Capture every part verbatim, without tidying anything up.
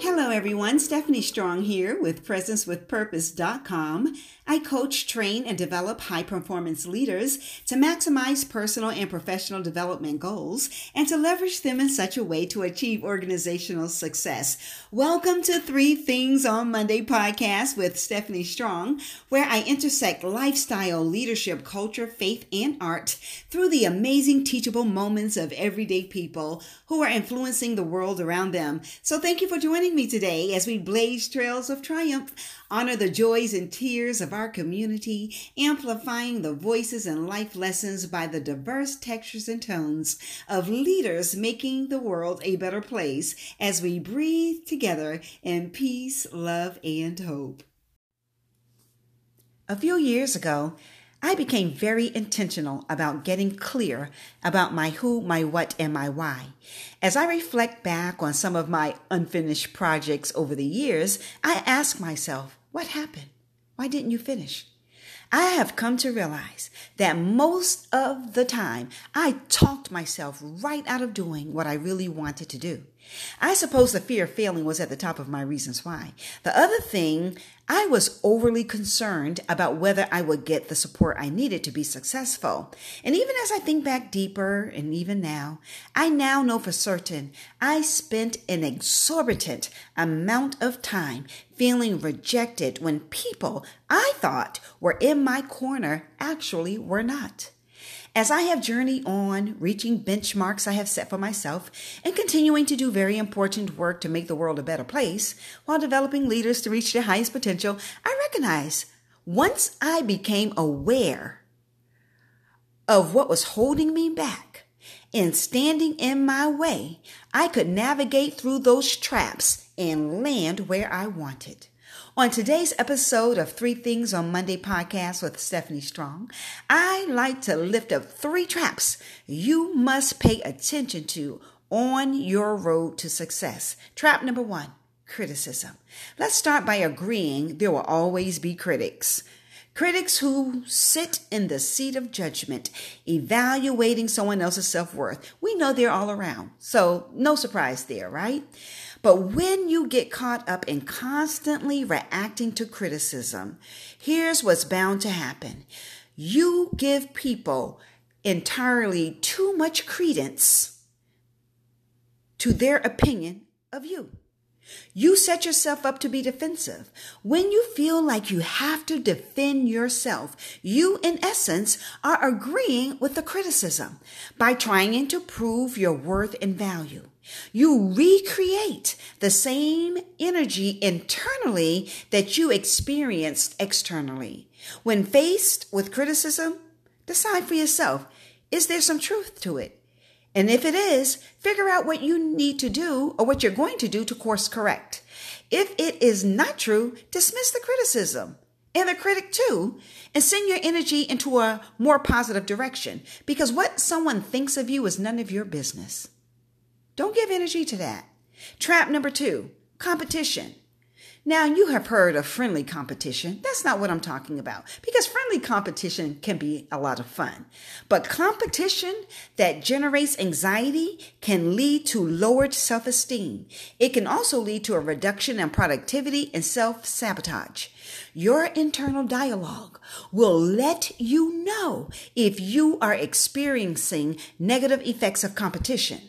Hello everyone, Stephanie Strong here with Presence with Purpose dot com. I coach, train, and develop high-performance leaders to maximize personal and professional development goals and to leverage them in such a way to achieve organizational success. Welcome to Three Things on Monday podcast with Stephanie Strong, where I intersect lifestyle, leadership, culture, faith, and art through the amazing teachable moments of everyday people who are influencing the world around them. So thank you for joining me today as we blaze trails of triumph, honor the joys and tears of our community, amplifying the voices and life lessons by the diverse textures and tones of leaders making the world a better place as we breathe together in peace, love, and hope. A few years ago, I became very intentional about getting clear about my who, my what, and my why. As I reflect back on some of my unfinished projects over the years, I ask myself, what happened? Why didn't you finish? I have come to realize that most of the time, I talked myself right out of doing what I really wanted to do. I suppose the fear of failing was at the top of my reasons why. The other thing, I was overly concerned about whether I would get the support I needed to be successful. And even as I think back deeper, and even now, I now know for certain I spent an exorbitant amount of time feeling rejected when people I thought were in my corner actually were not. As I have journeyed on, reaching benchmarks I have set for myself and continuing to do very important work to make the world a better place while developing leaders to reach their highest potential, I recognize once I became aware of what was holding me back and standing in my way, I could navigate through those traps and land where I wanted. On today's episode of Three Things on Monday podcast with Stephanie Strong, I like to lift up three traps you must pay attention to on your road to success. Trap number one, criticism. Let's start by agreeing there will always be critics. Critics who sit in the seat of judgment, evaluating someone else's self-worth. We know they're all around, so no surprise there, right? But when you get caught up in constantly reacting to criticism, here's what's bound to happen. You give people entirely too much credence to their opinion of you. You set yourself up to be defensive. When you feel like you have to defend yourself, you, in essence, are agreeing with the criticism by trying to prove your worth and value. You recreate the same energy internally that you experienced externally. When faced with criticism, decide for yourself, is there some truth to it? And if it is, figure out what you need to do or what you're going to do to course correct. If it is not true, dismiss the criticism and the critic too, and send your energy into a more positive direction, because what someone thinks of you is none of your business. Don't give energy to that. Trap number two, competition. Now, you have heard of friendly competition. That's not what I'm talking about, because friendly competition can be a lot of fun. But competition that generates anxiety can lead to lowered self-esteem. It can also lead to a reduction in productivity and self-sabotage. Your internal dialogue will let you know if you are experiencing negative effects of competition.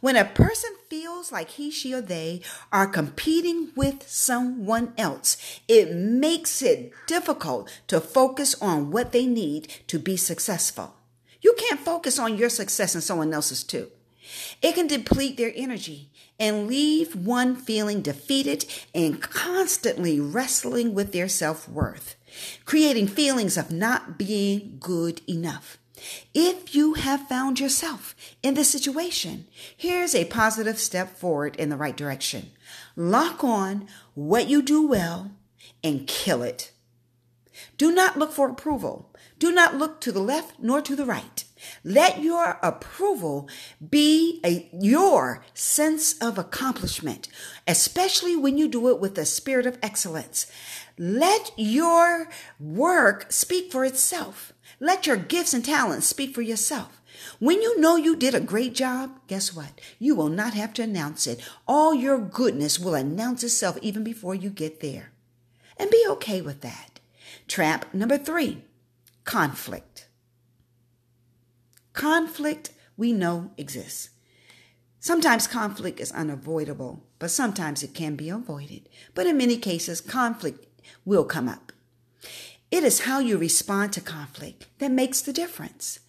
When a person feels like he, she, or they are competing with someone else, it makes it difficult to focus on what they need to be successful. You can't focus on your success and someone else's too. It can deplete their energy and leave one feeling defeated and constantly wrestling with their self-worth, creating feelings of not being good enough. If you have found yourself in this situation, here's a positive step forward in the right direction. Lock on what you do well and kill it. Do not look for approval. Do not look to the left nor to the right. Let your approval be a, your sense of accomplishment, especially when you do it with a spirit of excellence. Let your work speak for itself. Let your gifts and talents speak for yourself. When you know you did a great job, guess what? You will not have to announce it. All your goodness will announce itself even before you get there. And be okay with that. Trap number three, conflict. Conflict we know exists. Sometimes conflict is unavoidable, but sometimes it can be avoided. But in many cases, conflict will come up. It is how you respond to conflict that makes the difference.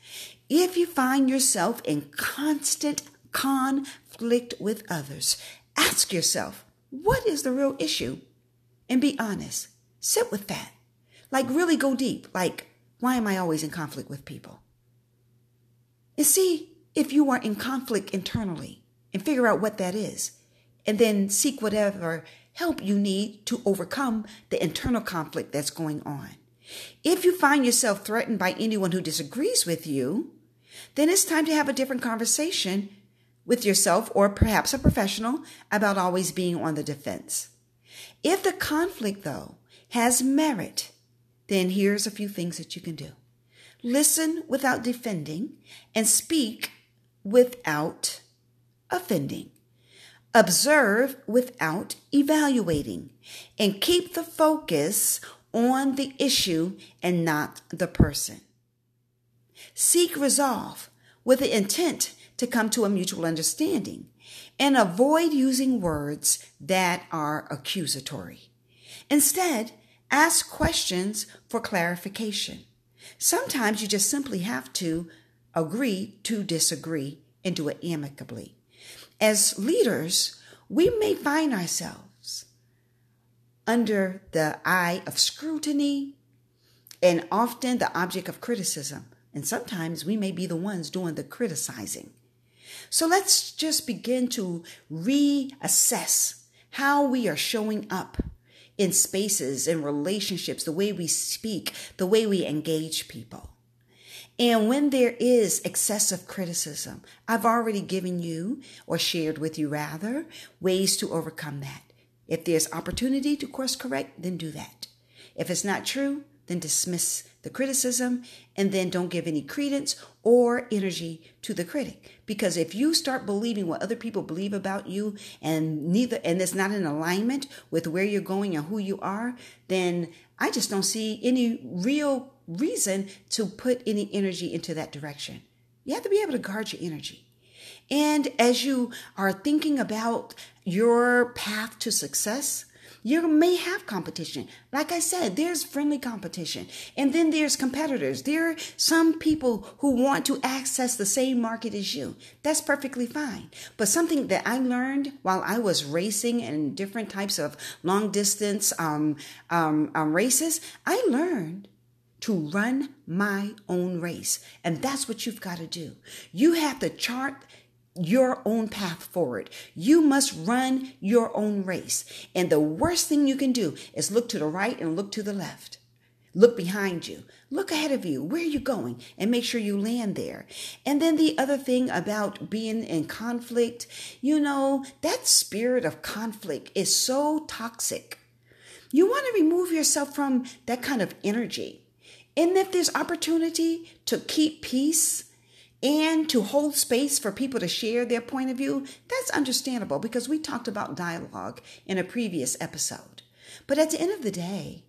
If you find yourself in constant conflict with others, ask yourself, what is the real issue? And be honest. Sit with that. Like, really go deep. Like, why am I always in conflict with people? And see if you are in conflict internally and figure out what that is. And then seek whatever help you need to overcome the internal conflict that's going on. If you find yourself threatened by anyone who disagrees with you, then it's time to have a different conversation with yourself or perhaps a professional about always being on the defense. If the conflict, though, has merit, then here's a few things that you can do. Listen without defending and speak without offending. Observe without evaluating, and keep the focus on the issue and not the person. Seek resolve with the intent to come to a mutual understanding, and avoid using words that are accusatory. Instead, ask questions for clarification. Sometimes you just simply have to agree to disagree and do it amicably. As leaders, we may find ourselves under the eye of scrutiny and often the object of criticism. And sometimes we may be the ones doing the criticizing. So let's just begin to reassess how we are showing up in spaces, in relationships, the way we speak, the way we engage people. And when there is excessive criticism, I've already given you, or shared with you rather, ways to overcome that. If there's opportunity to course correct, then do that. If it's not true, then dismiss the criticism and then don't give any credence or energy to the critic. Because if you start believing what other people believe about you and neither, and it's not in alignment with where you're going and who you are, then I just don't see any real reason to put any energy into that direction. You have to be able to guard your energy. And as you are thinking about your path to success, you may have competition. Like I said, there's friendly competition. And then there's competitors. There are some people who want to access the same market as you. That's perfectly fine. But something that I learned while I was racing in different types of long distance um, um, um, races, I learned to run my own race. And that's what you've got to do. You have to chart your own path forward. You must run your own race. And the worst thing you can do is look to the right and look to the left. Look behind you. Look ahead of you. Where are you going? And make sure you land there. And then the other thing about being in conflict, you know, that spirit of conflict is so toxic. You want to remove yourself from that kind of energy. And if there's opportunity to keep peace and to hold space for people to share their point of view, that's understandable because we talked about dialogue in a previous episode. But at the end of the day,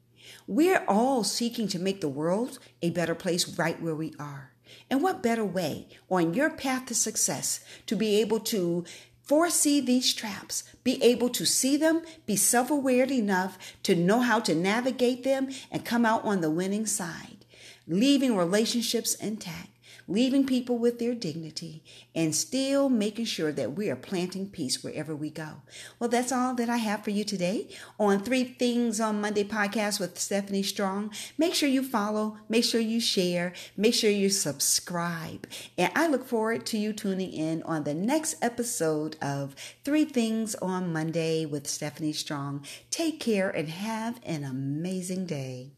we're all seeking to make the world a better place right where we are. And what better way on your path to success to be able to foresee these traps, be able to see them, be self-aware enough to know how to navigate them and come out on the winning side, leaving relationships intact, leaving people with their dignity, and still making sure that we are planting peace wherever we go. Well, that's all that I have for you today on Three Things on Monday podcast with Stephanie Strong. Make sure you follow, make sure you share, make sure you subscribe. And I look forward to you tuning in on the next episode of Three Things on Monday with Stephanie Strong. Take care and have an amazing day.